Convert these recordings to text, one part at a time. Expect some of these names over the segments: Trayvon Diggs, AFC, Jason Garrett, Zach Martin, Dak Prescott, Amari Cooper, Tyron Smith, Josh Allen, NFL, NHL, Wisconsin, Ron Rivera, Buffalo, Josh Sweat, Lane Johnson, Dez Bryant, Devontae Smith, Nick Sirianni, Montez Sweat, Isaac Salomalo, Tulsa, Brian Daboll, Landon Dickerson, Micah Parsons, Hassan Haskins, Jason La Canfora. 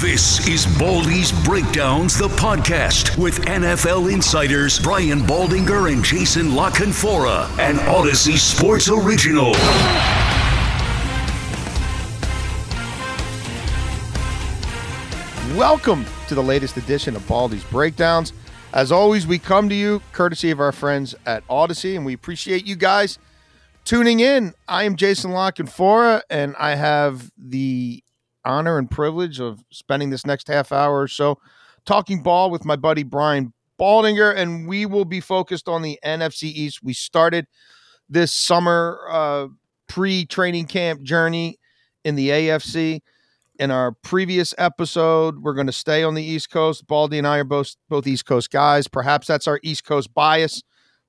This is Baldy's Breakdowns, the podcast with NFL insiders Brian Baldinger and Jason La Canfora, an Odyssey Sports original. Welcome to the latest edition of Baldy's Breakdowns. As always, we come to you courtesy of our friends at Odyssey, and we appreciate you guys tuning in. I am Jason La Canfora, and I have the honor and privilege of spending this next half hour or so talking ball with my buddy Brian Baldinger, and we will be focused on the NFC East. We started this summer pre-training camp journey in the AFC. In our previous episode, we're going to stay on the East Coast. Baldy and I are both East Coast guys. Perhaps that's our East Coast bias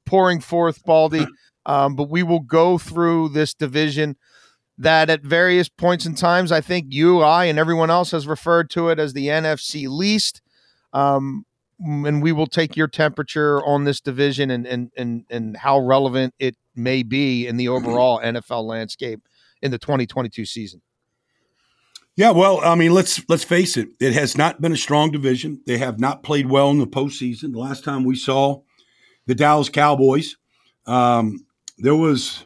pouring forth, Baldy, but we will go through this division that at various points in times, I think you, I, and everyone else has referred to it as the NFC least. And we will take your temperature on this division and how relevant it may be in the overall NFL landscape in the 2022 season. Yeah, well, I mean, let's face it. It has not been a strong division. They have not played well in the postseason. The last time we saw the Dallas Cowboys, there was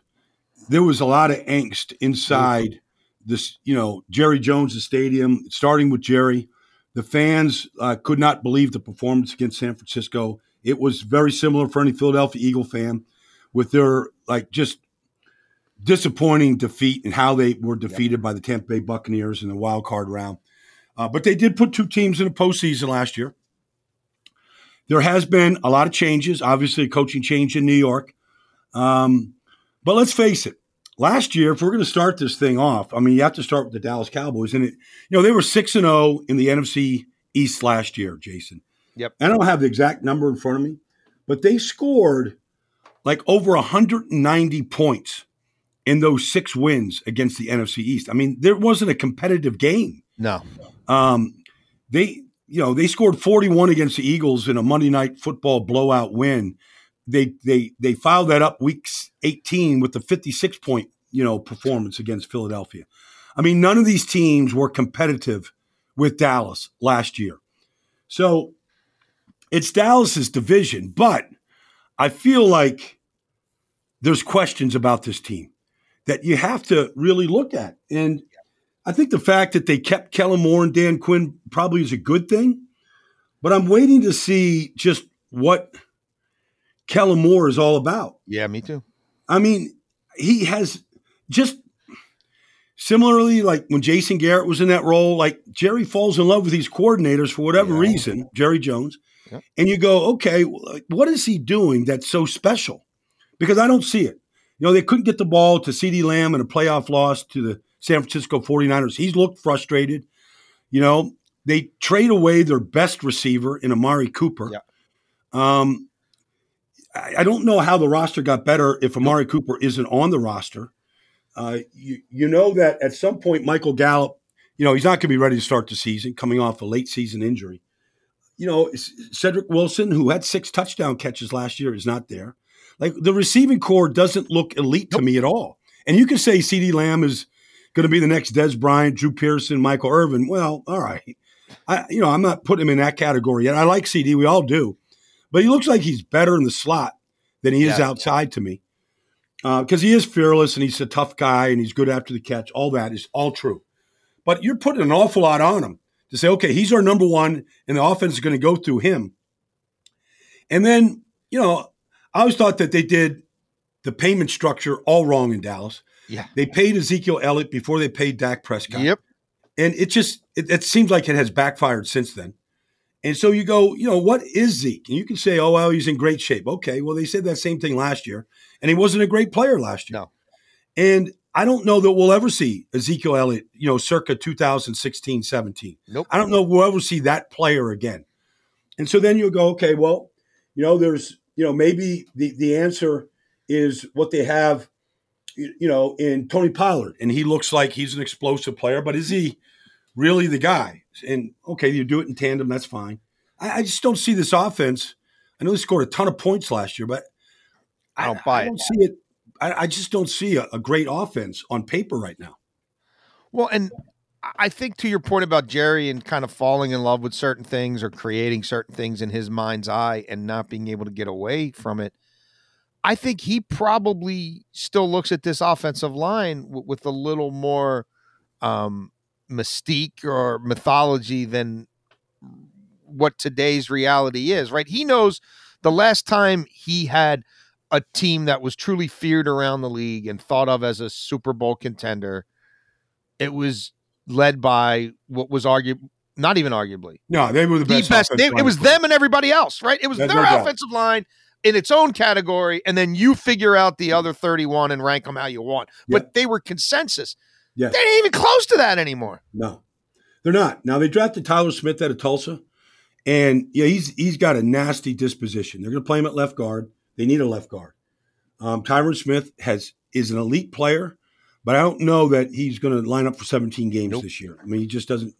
a lot of angst inside this, Jerry Jones' stadium, starting with Jerry. The fans could not believe the performance against San Francisco. It was very similar for any Philadelphia Eagle fan with their, just disappointing defeat and how they were defeated by the Tampa Bay Buccaneers in the wild card round. But they did put two teams in the postseason last year. There has been a lot of changes, obviously a coaching change in New York. But let's face it, last year, if we're going to start this thing off, I mean, you have to start with the Dallas Cowboys. And, they were 6-0 in the NFC East last year, Jason. Yep. I don't have the exact number in front of me, but they scored over 190 points in those 6 wins against the NFC East. I mean, there wasn't a competitive game. No. They scored 41 against the Eagles in a Monday Night Football blowout win. They filed that up week 18 with the 56-point, performance against Philadelphia. I mean, none of these teams were competitive with Dallas last year. So it's Dallas's division, but I feel like there's questions about this team that you have to really look at. And I think the fact that they kept Kellen Moore and Dan Quinn probably is a good thing, but I'm waiting to see just what – Kellen Moore is all about. Yeah, me too. I mean, he has just similarly, when Jason Garrett was in that role, Jerry falls in love with these coordinators for whatever reason, Jerry Jones, and you go, okay, what is he doing that's so special? Because I don't see it. They couldn't get the ball to CeeDee Lamb in a playoff loss to the San Francisco 49ers. He's looked frustrated. They trade away their best receiver in Amari Cooper. Yeah. I don't know how the roster got better if Amari Cooper isn't on the roster. That at some point Michael Gallup, he's not going to be ready to start the season coming off a late season injury. Cedric Wilson, who had 6 touchdown catches last year, is not there. The receiving core doesn't look elite to me at all. And you can say CeeDee Lamb is going to be the next Dez Bryant, Drew Pearson, Michael Irvin. Well, all right. I'm not putting him in that category yet. I like CeeDee. We all do. But he looks like he's better in the slot than he is outside to me. Because he is fearless and he's a tough guy and he's good after the catch. All that is all true. But you're putting an awful lot on him to say, okay, he's our number one and the offense is going to go through him. And then, I always thought that they did the payment structure all wrong in Dallas. Yeah. They paid Ezekiel Elliott before they paid Dak Prescott. Yep. And it just it seems like it has backfired since then. And so you go, what is Zeke? And you can say, oh, well, he's in great shape. Okay, well, they said that same thing last year, and he wasn't a great player last year. No. And I don't know that we'll ever see Ezekiel Elliott, circa 2016, 17. Nope. I don't know if we'll ever see that player again. And so then you'll go, okay, well, there's, maybe the answer is what they have, in Tony Pollard. And he looks like he's an explosive player, but is he really the guy? And, okay, you do it in tandem, that's fine. I just don't see this offense. I know they scored a ton of points last year, but I don't buy it. I don't see it. I just don't see a great offense on paper right now. Well, and I think to your point about Jerry and kind of falling in love with certain things or creating certain things in his mind's eye and not being able to get away from it, I think he probably still looks at this offensive line with a little more mystique or mythology than what today's reality is, right? He knows the last time he had a team that was truly feared around the league and thought of as a Super Bowl contender, it was led by what was not even arguably. No, they were the best. It was them and everybody else, right? It was their offensive line in its own category, and then you figure out the other 31 and rank them how you want. Yeah. But they were consensus. Yeah. They ain't even close to that anymore. No, they're not. Now, they drafted Tyler Smith out of Tulsa, and he's got a nasty disposition. They're going to play him at left guard. They need a left guard. Tyron Smith is an elite player, but I don't know that he's going to line up for 17 games this year. I mean, he just doesn't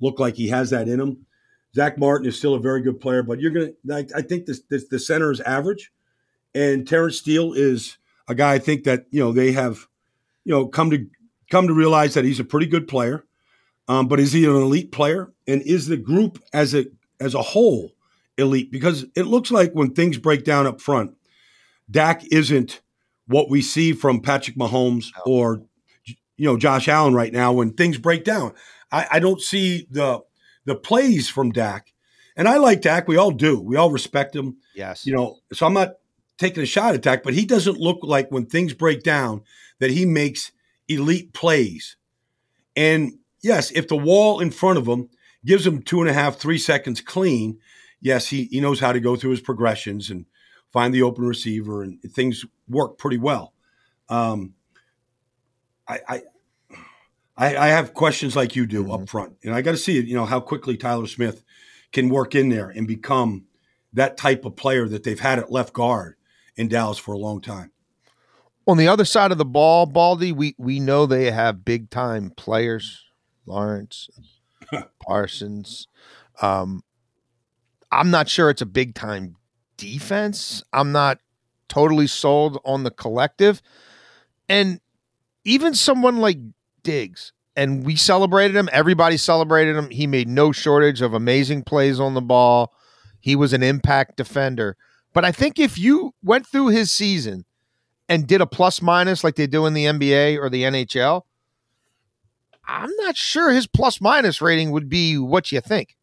look like he has that in him. Zach Martin is still a very good player, but I think this the center is average, and Terrence Steele is a guy I think that they have come to realize that he's a pretty good player, but is he an elite player? And is the group as a whole elite? Because it looks like when things break down up front, Dak isn't what we see from Patrick Mahomes or, Josh Allen right now. When things break down, I don't see the plays from Dak, and I like Dak. We all do. We all respect him. Yes. So I'm not taking a shot at Dak, but he doesn't look like when things break down that he makes elite plays. And yes, if the wall in front of him gives him 2.5, 3 seconds clean, yes, he knows how to go through his progressions and find the open receiver, and things work pretty well. I have questions like you do up front, and I got to see how quickly Tyler Smith can work in there and become that type of player that they've had at left guard in Dallas for a long time. On the other side of the ball, Baldy, we know they have big time players, Lawrence, Parsons. I'm not sure it's a big time defense. I'm not totally sold on the collective, and even someone like Diggs, and we celebrated him. Everybody celebrated him. He made no shortage of amazing plays on the ball. He was an impact defender. But I think if you went through his season and did a plus minus like they do in the NBA or the NHL, I'm not sure his plus minus rating would be what you think,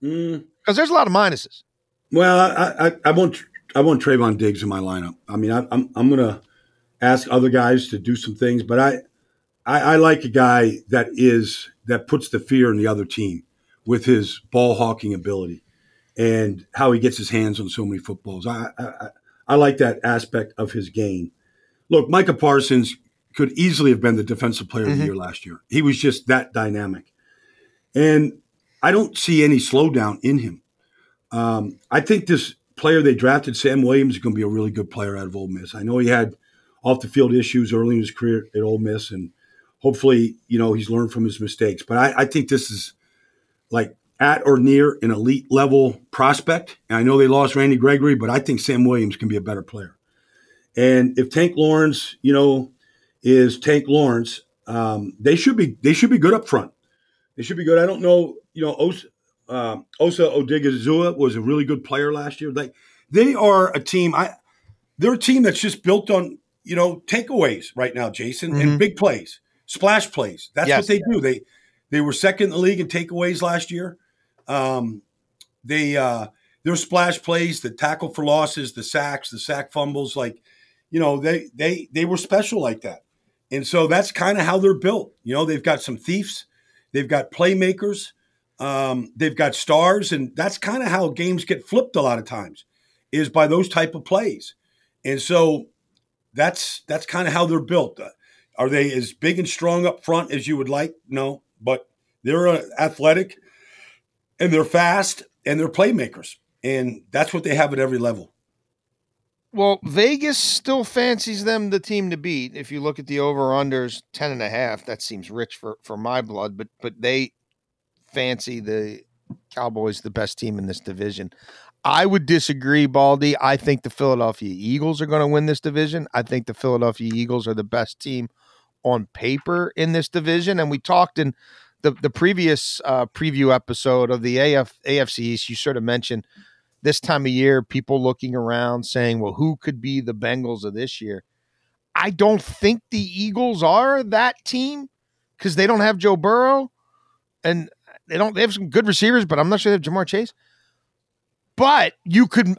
because there's a lot of minuses. Well, I want Trayvon Diggs in my lineup. I mean, I'm going to ask other guys to do some things, but I like a guy that puts the fear in the other team with his ball hawking ability and how he gets his hands on so many footballs. I like that aspect of his game. Look, Micah Parsons could easily have been the defensive player of the year last year. He was just that dynamic, and I don't see any slowdown in him. I think this player they drafted, Sam Williams, is going to be a really good player out of Ole Miss. I know he had off-the-field issues early in his career at Ole Miss, and hopefully, he's learned from his mistakes. But I think this is like at or near an elite-level prospect. And I know they lost Randy Gregory, but I think Sam Williams can be a better player. And if Tank Lawrence, is Tank Lawrence, they should be good up front. They should be good. I don't know, Osa Odigizua was a really good player last year. They are a team. They're a team that's just built on, you know, takeaways right now, Jason, mm-hmm. and big plays, splash plays. That's what they do. They were second in the league in takeaways last year. Their splash plays, the tackle for losses, the sacks, the sack fumbles, they were special like that. And so that's kind of how they're built. You know, they've got some thieves, they've got playmakers, they've got stars, and that's kind of how games get flipped a lot of times, is by those type of plays. And so that's kind of how they're built. Are they as big and strong up front as you would like? No, but they're athletic and they're fast and they're playmakers, and that's what they have at every level. Well, Vegas still fancies them the team to beat. If you look at the over-unders, 10.5, that seems rich for my blood, but they fancy the Cowboys the best team in this division. I would disagree, Baldy. I think the Philadelphia Eagles are going to win this division. I think the Philadelphia Eagles are the best team on paper in this division, and we talked in the previous preview episode of the AFC East, you sort of mentioned this time of year, people looking around saying, well, who could be the Bengals of this year? I don't think the Eagles are that team because they don't have Joe Burrow, and they have some good receivers, but I'm not sure they have Jamar Chase. But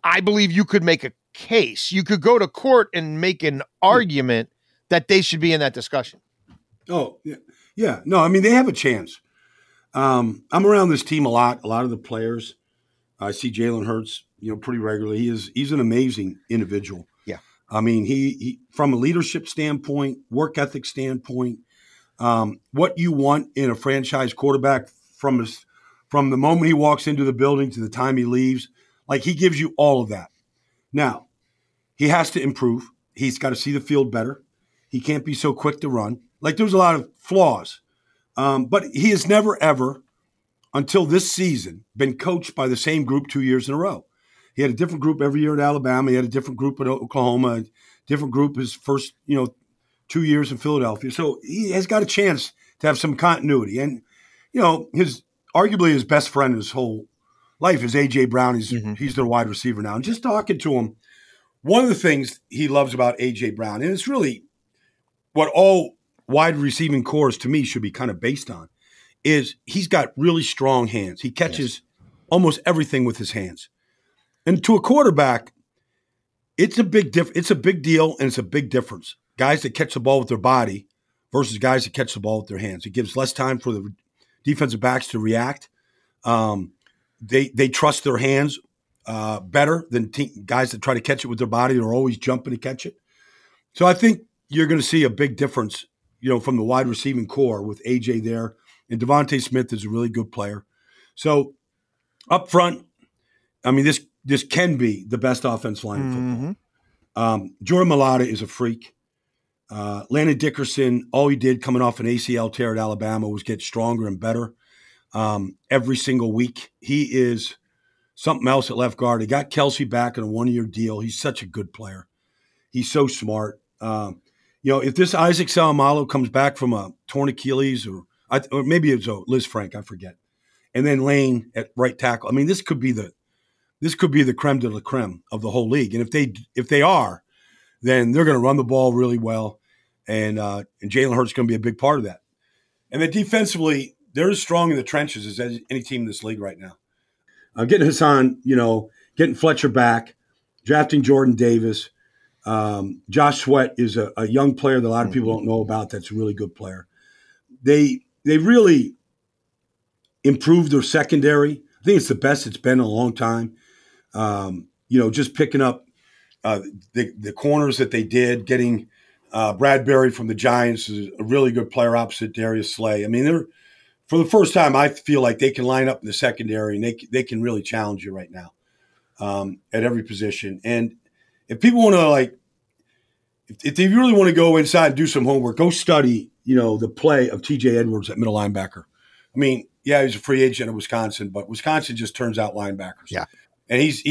I believe you could make a case. You could go to court and make an argument that they should be in that discussion. Oh, yeah. Yeah. No, I mean, they have a chance. I'm around this team a lot of the players. I see Jalen Hurts, you know, pretty regularly. He's an amazing individual. Yeah. I mean, he from a leadership standpoint, work ethic standpoint, what you want in a franchise quarterback from the moment he walks into the building to the time he leaves, he gives you all of that. Now, he has to improve. He's got to see the field better. He can't be so quick to run. There's a lot of flaws. But he has never, ever, until this season, been coached by the same group 2 years in a row. He had a different group every year at Alabama. He had a different group at Oklahoma, a different group his first, 2 years in Philadelphia. So he has got a chance to have some continuity. And, arguably his best friend his whole life is AJ Brown. He's their wide receiver now. And just talking to him, one of the things he loves about AJ Brown, and it's really what all wide receiving cores to me should be kind of based on, is he's got really strong hands. He catches almost everything with his hands. And to a quarterback, it's a big deal and it's a big difference. Guys that catch the ball with their body versus guys that catch the ball with their hands. It gives less time for the defensive backs to react. They trust their hands better than guys that try to catch it with their body. They're always jumping to catch it. So I think you're going to see a big difference, from the wide receiving core with AJ there. And Devontae Smith is a really good player. So up front, I mean, this can be the best offense line in football. Jordan Mailata is a freak. Landon Dickerson, all he did coming off an ACL tear at Alabama was get stronger and better every single week. He is something else at left guard. He got Kelsey back in a one-year deal. He's such a good player. He's so smart. If this Isaac Salomalo comes back from a torn Achilles or maybe it's Liz Frank, I forget. And then Lane at right tackle. I mean, this could be the creme de la creme of the whole league. And if they are, then they're going to run the ball really well, and Jalen Hurts is going to be a big part of that. And then defensively, they're as strong in the trenches as any team in this league right now. Getting Hassan, getting Fletcher back, drafting Jordan Davis, Josh Sweat is a young player that a lot of people don't know about. That's a really good player. They really improved their secondary. I think it's the best it's been in a long time. Just picking up the corners that they did, getting Bradbury from the Giants is a really good player opposite Darius Slay. I mean, they're for the first time I feel like they can line up in the secondary and they can really challenge you right now at every position. And if people want to if they really want to go inside and do some homework, go study the play of TJ Edwards at middle linebacker. I mean, he's a free agent of Wisconsin, but Wisconsin just turns out linebackers. Yeah. And he's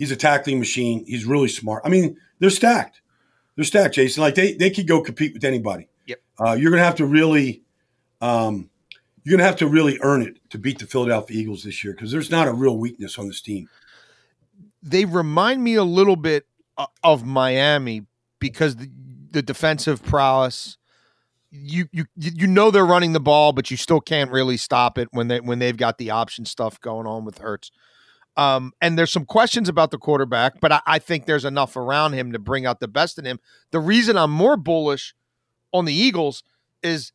a tackling machine. He's really smart. I mean, they're stacked. They're stacked, Jason. They could go compete with anybody. Yep. You're going to have to really you're going to have to really earn it to beat the Philadelphia Eagles this year because there's not a real weakness on this team. They remind me a little bit of Miami because the defensive prowess, you know they're running the ball, but you still can't really stop it when they've got the option stuff going on with Hurts. And there's some questions about the quarterback, but I think there's enough around him to bring out the best in him. The reason I'm more bullish on the Eagles is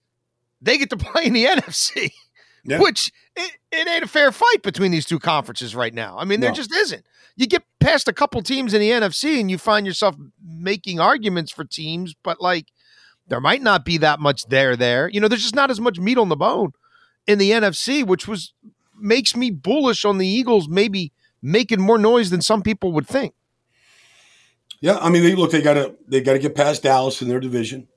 they get to play in the NFC, yeah. Which it ain't a fair fight between these two conferences right now. I mean, there just isn't. You get past a couple teams in the NFC and you find yourself making arguments for teams, but like there might not be that much there. You know, there's just not as much meat on the bone in the NFC, which makes me bullish on the Eagles maybe making more noise than some people would think. Yeah, I mean, they got to get past Dallas in their division,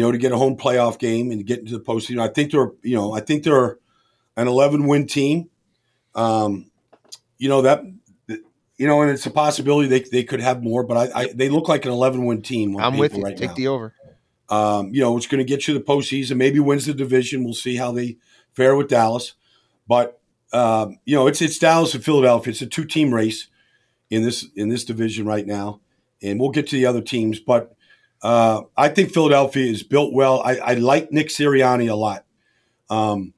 to get a home playoff game and get into the postseason. I think they're an 11-win team. And it's a possibility they could have more, but they look like an 11-win team. I'm with you. Right, take now. The over. It's going to get you the postseason. Maybe wins the division. We'll see how they fare with Dallas. But it's Dallas and Philadelphia. It's a two-team race in this division right now, and we'll get to the other teams. But I think Philadelphia is built well. I like Nick Sirianni a lot. I'm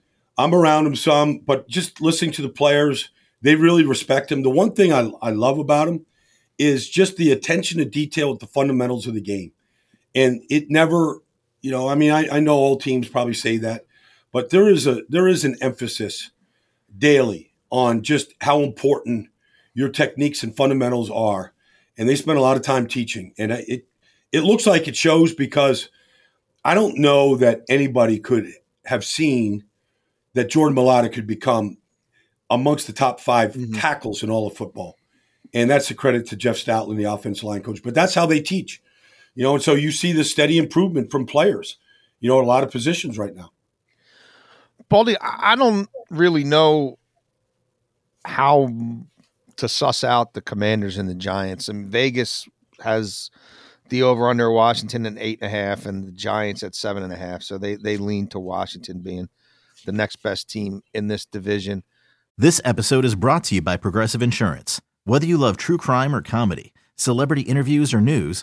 around him some, but just listening to the players, they really respect him. The one thing I love about him is just the attention to detail with the fundamentals of the game, and it never. I know all teams probably say that, but there is an emphasis daily on just how important your techniques and fundamentals are. And they spend a lot of time teaching. And it looks like it shows because I don't know that anybody could have seen that Jordan Mailata could become amongst the top five tackles in all of football. And that's a credit to Jeff Stoutland, the offensive line coach. But that's how they teach. And so you see the steady improvement from players, in a lot of positions right now. Baldy, I don't really know how to suss out the Commanders and the Giants. I mean, Vegas has the over-under Washington at 8.5 and the Giants at 7.5. So they lean to Washington being the next best team in this division. This episode is brought to you by Progressive Insurance. Whether you love true crime or comedy, celebrity interviews or news,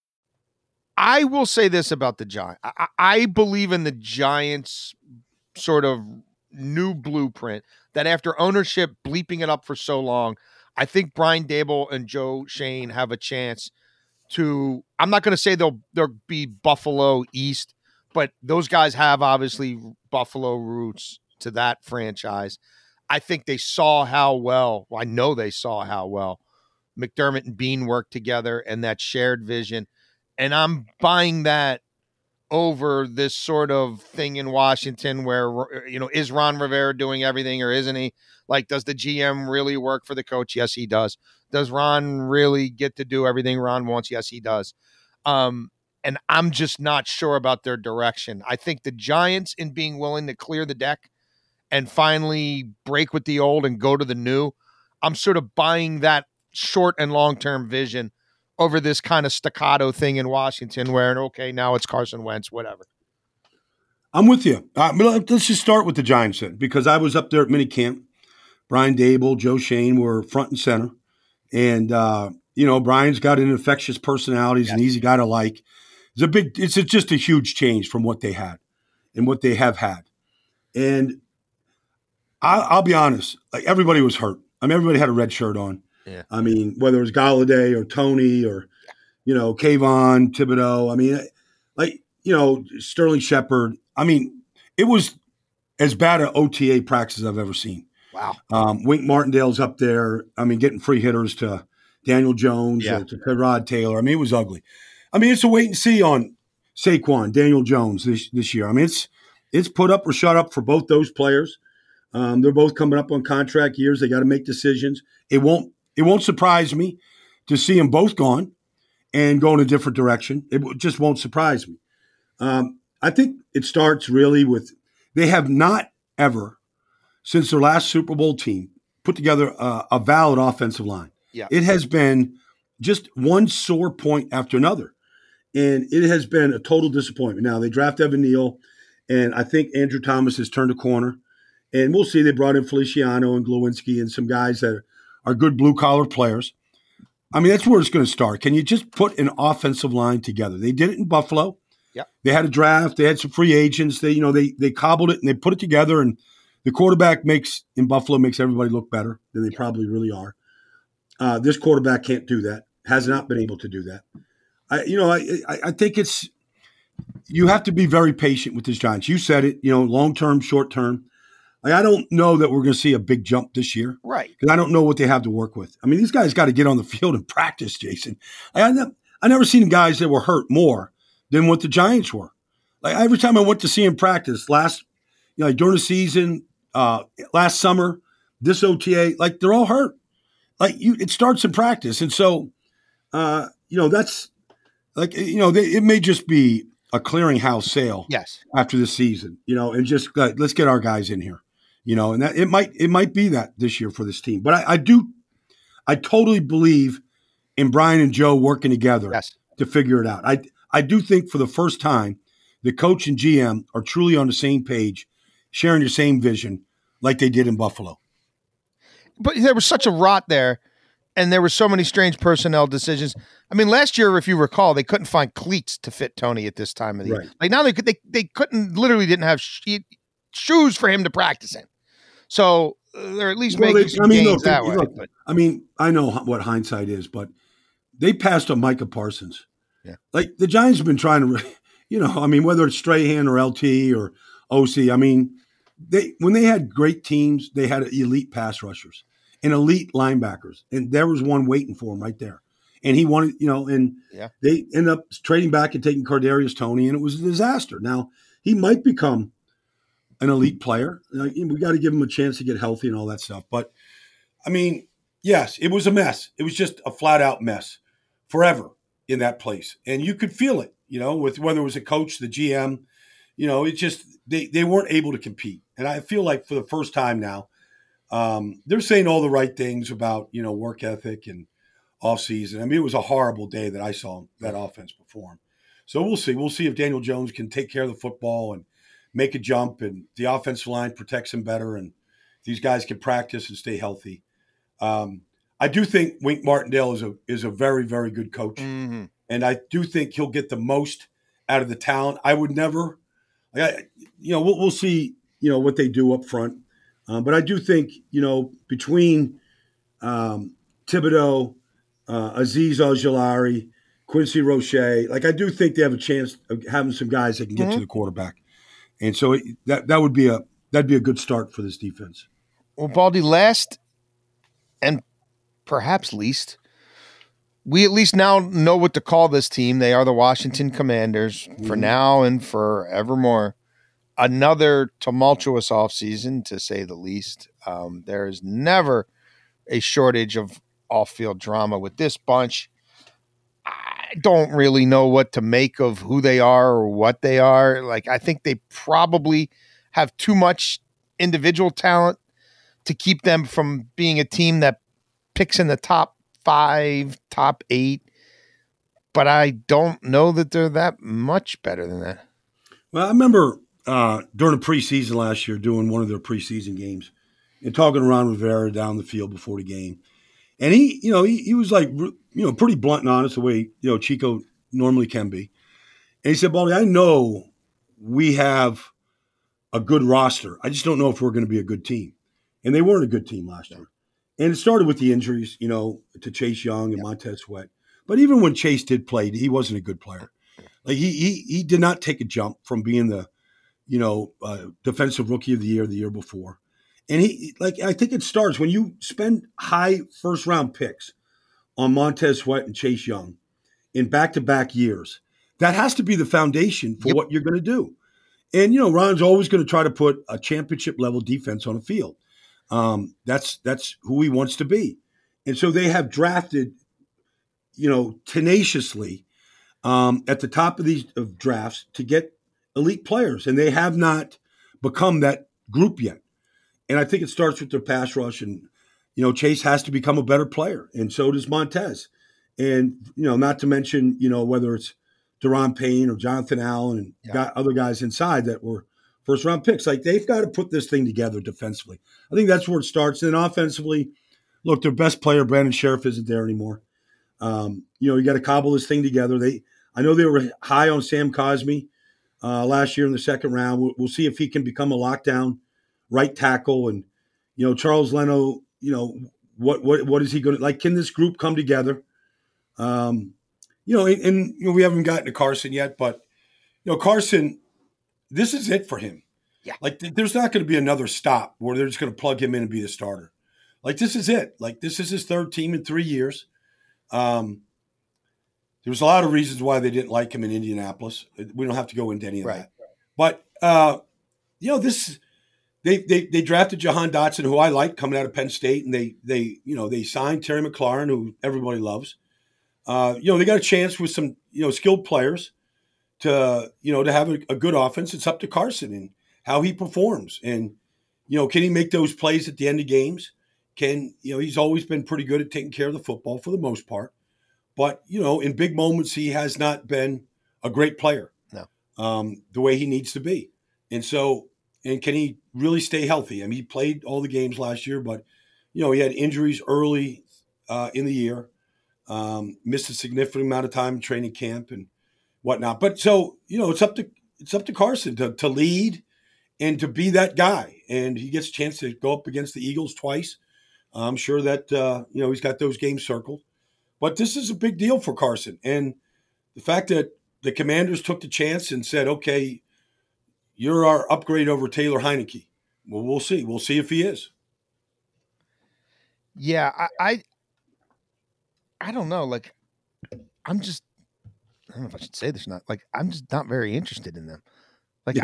I will say this about the Giants. I believe in the Giants' sort of new blueprint that after ownership bleeping it up for so long, I think Brian Daboll and Joe Schoen have a chance to – I'm not going to say they'll be Buffalo East, but those guys have obviously Buffalo roots to that franchise. I think they saw how well I know they saw how well McDermott and Bean worked together and that shared vision. And I'm buying that over this sort of thing in Washington where, is Ron Rivera doing everything or isn't he? Like, does the GM really work for the coach? Yes, he does. Does Ron really get to do everything Ron wants? Yes, he does. And I'm just not sure about their direction. I think the Giants, in being willing to clear the deck and finally break with the old and go to the new, I'm sort of buying that short and long-term vision over this kind of staccato thing in Washington where, okay, now it's Carson Wentz, whatever. I'm with you. Let's just start with the Giants then, because I was up there at minicamp. Brian Daboll, Joe Schoen were front and center. And, Brian's got an infectious personality. He's an easy guy to like. It's just a huge change from what they had and what they have had. And I'll be honest. Like, everybody was hurt. I mean, everybody had a red shirt on. Yeah. I mean, whether it was Galladay or Tony or, you know, Kayvon, Thibodeau. I mean, like, you know, Sterling Shepard. I mean, it was as bad an OTA practice as I've ever seen. Wow. Wink Martindale's up there. I mean, getting free hitters to Daniel Jones or to Tyrod Taylor. I mean, it was ugly. I mean, it's a wait and see on Saquon, Daniel Jones this year. I mean, it's put up or shut up for both those players. They're both coming up on contract years. They got to make decisions. It won't surprise me to see them both gone and go in a different direction. It just won't surprise me. I think it starts really with they have not ever, since their last Super Bowl team, put together a valid offensive line. Yeah. It has been just one sore point after another, and it has been a total disappointment. Now, they draft Evan Neal, and I think Andrew Thomas has turned a corner. And we'll see. They brought in Feliciano and Glowinski and some guys that are good blue-collar players. I mean, that's where it's going to start. Can you just put an offensive line together? They did it in Buffalo. Yeah, they had a draft. They had some free agents. They, you know, they cobbled it and they put it together. And the quarterback in Buffalo makes everybody look better than they probably really are. This quarterback can't do that. Has not been able to do that. I think it's you have to be very patient with this Giants. You said it. You know, long term, short term. I don't know that we're going to see a big jump this year. Right. Because I don't know what they have to work with. I mean, these guys got to get on the field and practice, Jason. I never seen guys that were hurt more than what the Giants were. Like, every time I went to see him practice during the season, last summer, this OTA, like, they're all hurt. Like, it starts in practice. And so, that's like, it may just be a clearinghouse sale. Yes. After the season, and just let's get our guys in here. And that it might be that this year for this team. But I totally believe in Brian and Joe working together to figure it out. I do think for the first time, the coach and GM are truly on the same page, sharing the same vision like they did in Buffalo. But there was such a rot there, and there were so many strange personnel decisions. I mean, last year, if you recall, they couldn't find cleats to fit Tony at this time of the year. Like, now they couldn't, literally didn't have shoes for him to practice in. So they're at least making some gains that way. But I mean, I know what hindsight is, but they passed on Micah Parsons. Yeah. Like, the Giants have been trying to, whether it's Strahan or LT or OC, I mean, when they had great teams, they had elite pass rushers and elite linebackers. And there was one waiting for him right there. And he wanted, they end up trading back and taking Kadarius Toney, and it was a disaster. Now, he might become an elite player. Like, we got to give him a chance to get healthy and all that stuff. But, I mean, yes, it was a mess. It was just a flat-out mess forever in that place. And you could feel it, with whether it was a coach, the GM, it just – they weren't able to compete. And I feel like for the first time now, they're saying all the right things about, work ethic and offseason. I mean, it was a horrible day that I saw that offense perform. So we'll see. We'll see if Daniel Jones can take care of the football and make a jump, and the offensive line protects him better, and these guys can practice and stay healthy. I do think Wink Martindale is a very, very good coach. Mm-hmm. And I do think he'll get the most out of the talent. I would never – we'll see, what they do up front. But I do think, between Thibodeau, Azeez Ojulari, Quincy Roche, like, I do think they have a chance of having some guys that can get to the quarterback. And so that'd be a good start for this defense. Well, Baldy, last and perhaps least, we at least now know what to call this team. They are the Washington Commanders for now and forevermore. Another tumultuous offseason, to say the least. There is never a shortage of off-field drama with this bunch. I don't really know what to make of who they are or what they are. Like, I think they probably have too much individual talent to keep them from being a team that picks in the top 5, top 8. But I don't know that they're that much better than that. Well, I remember during the preseason last year doing one of their preseason games and talking to Ron Rivera down the field before the game. And he was like, pretty blunt and honest the way, Chico normally can be. And he said, Baldy, I know we have a good roster. I just don't know if we're going to be a good team. And they weren't a good team last year. And it started with the injuries, you know, to Chase Young and Montez Sweat. But even when Chase did play, he wasn't a good player. Like he did not take a jump from being the, you know, defensive rookie of the year before. And he, like, I think it starts when you spend high first round picks on Montez Sweat and Chase Young in back-to-back years. That has to be the foundation for what you're going to do. And, you know, Ron's always going to try to put a championship-level defense on a field. That's who he wants to be. And so they have drafted, you know, tenaciously at the top of these drafts to get elite players. And they have not become that group yet. And I think it starts with their pass rush. And, you know, Chase has to become a better player. And so does Montez. And, you know, not to mention, you know, whether it's Deron Payne or Jonathan Allen and got other guys inside that were first-round picks. Like, they've got to put this thing together defensively. I think that's where it starts. And then offensively, look, their best player, Brandon Sheriff, isn't there anymore. You know, you got to cobble this thing together. I know they were high on Sam Cosmi last year in the second round. We'll see if he can become a lockdown right tackle. And, you know, Charles Leno, you know, what is he going to – like, can this group come together? You know, and you know, we haven't gotten to Carson yet, but, you know, Carson, this is it for him. Yeah. Like, there's not going to be another stop where they're just going to plug him in and be the starter. Like, this is it. Like, this is his third team in 3 years. There was a lot of reasons why they didn't like him in Indianapolis. We don't have to go into any of that. But, you know, this they drafted Jahan Dotson, who I like coming out of Penn State, and they signed Terry McLaurin, who everybody loves. You know, they got a chance with some, you know, skilled players to, you know, to have a good offense. It's up to Carson and how he performs. And, you know, can he make those plays at the end of games? Can, you know, he's always been pretty good at taking care of the football for the most part. But, you know, in big moments, he has not been a great player the way he needs to be. And so, and can he really stay healthy? I mean, he played all the games last year, but, you know, he had injuries early in the year. Missed a significant amount of time in training camp and whatnot. But so, you know, it's up to Carson to lead and to be that guy. And he gets a chance to go up against the Eagles twice. I'm sure that, you know, he's got those games circled. But this is a big deal for Carson. And the fact that the Commanders took the chance and said, okay, you're our upgrade over Taylor Heineke. Well, we'll see. We'll see if he is. Yeah, I don't know. Like, I don't know if I should say this or not. Like, I'm just not very interested in them. Like,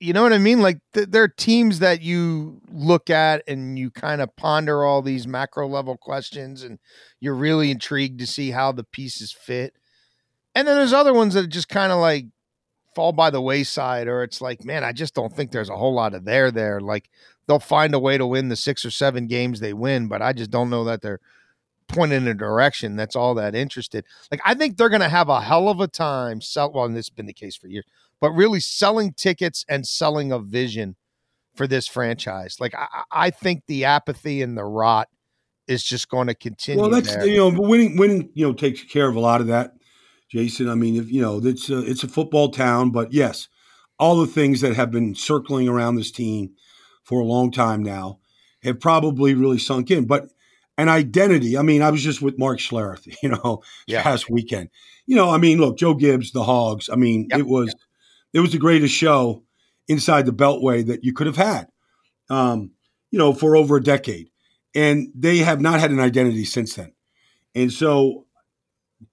you know what I mean? Like, there are teams that you look at and you kind of ponder all these macro level questions and you're really intrigued to see how the pieces fit. And then there's other ones that just kind of like fall by the wayside, or it's like, man, I just don't think there's a whole lot of there. Like, they'll find a way to win the 6 or 7 games they win, but I just don't know that they're point in a direction that's all that interested. Like, I think they're going to have a hell of a time and this has been the case for years, but really selling tickets and selling a vision for this franchise. Like, I think the apathy and the rot is just going to continue. Well, that's there. You know, winning you know, takes care of a lot of that, Jason. I mean, if you know, it's a football town, but yes, all the things that have been circling around this team for a long time now have probably really sunk in, but and identity. I mean, I was just with Mark Schlereth, you know, last weekend. You know, I mean, look, Joe Gibbs, the Hogs. I mean, it was the greatest show inside the Beltway that you could have had, you know, for over a decade. And they have not had an identity since then. And so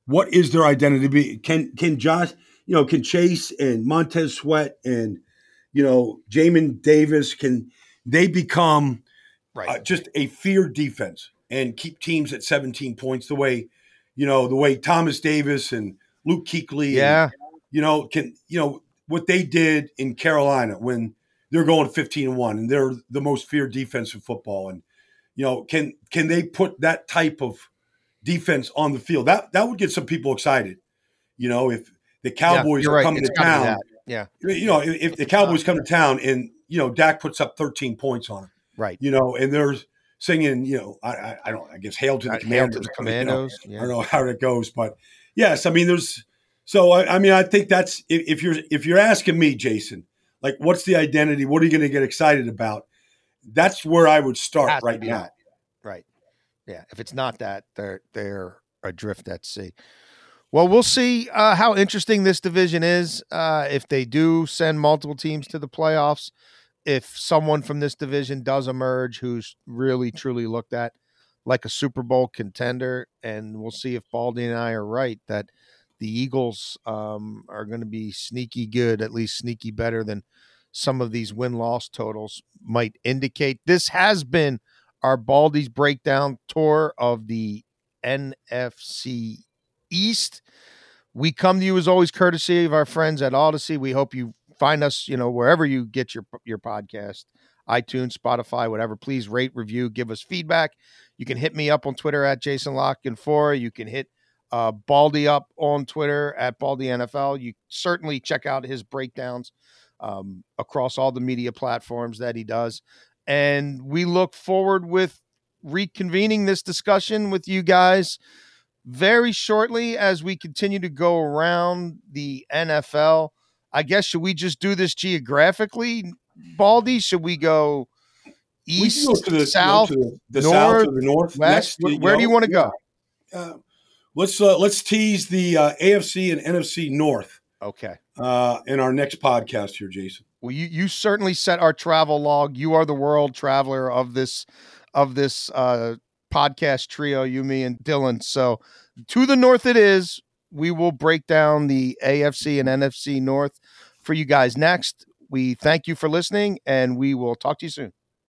what is their identity? Can Josh, you know, can Chase and Montez Sweat and, you know, Jamin Davis, can they become just a feared defense and keep teams at 17 points the way, you know, the way Thomas Davis and Luke Kuechly, and, you know, can, you know, what they did in Carolina when they're going 15-1 and they're the most feared defense in football. And, you know, can they put that type of defense on the field? That would get some people excited. You know, if the Cowboys are coming to town, you know, if the Cowboys come to town and, you know, Dak puts up 13 points on them, you know, and there's, singing, you know, I don't, I guess, Hail to the Commanders. I don't know how that goes, but yes, I mean, I think that's, if you're asking me, Jason, like, what's the identity? What are you going to get excited about? That's where I would start right now. Out. Right. Yeah. If it's not that, they're adrift at sea. Well, we'll see how interesting this division is. If they do send multiple teams to the playoffs, if someone from this division does emerge who's really, truly looked at like a Super Bowl contender, and we'll see if Baldy and I are right that the Eagles are going to be sneaky good, at least sneaky better than some of these win-loss totals might indicate. This has been our Baldy's Breakdown tour of the NFC East. We come to you as always courtesy of our friends at Odyssey. We hope you find us, wherever you get your podcast, iTunes, Spotify, whatever. Please rate, review, give us feedback. You can hit me up on Twitter at Jason La Canfora. You can hit Baldy up on Twitter at Baldy NFL. You certainly check out his breakdowns across all the media platforms that he does. And we look forward with reconvening this discussion with you guys very shortly as we continue to go around the NFL. I guess, should we just do this geographically, Baldy? Should we go east, south, north, west? Where do you want to go? Let's tease the AFC and NFC North. Okay. In our next podcast here, Jason. Well, you certainly set our travel log. You are the world traveler of this podcast trio, you, me, and Dylan. So to the north it is. We will break down the AFC and NFC North for you guys next. We thank you for listening, and we will talk to you soon.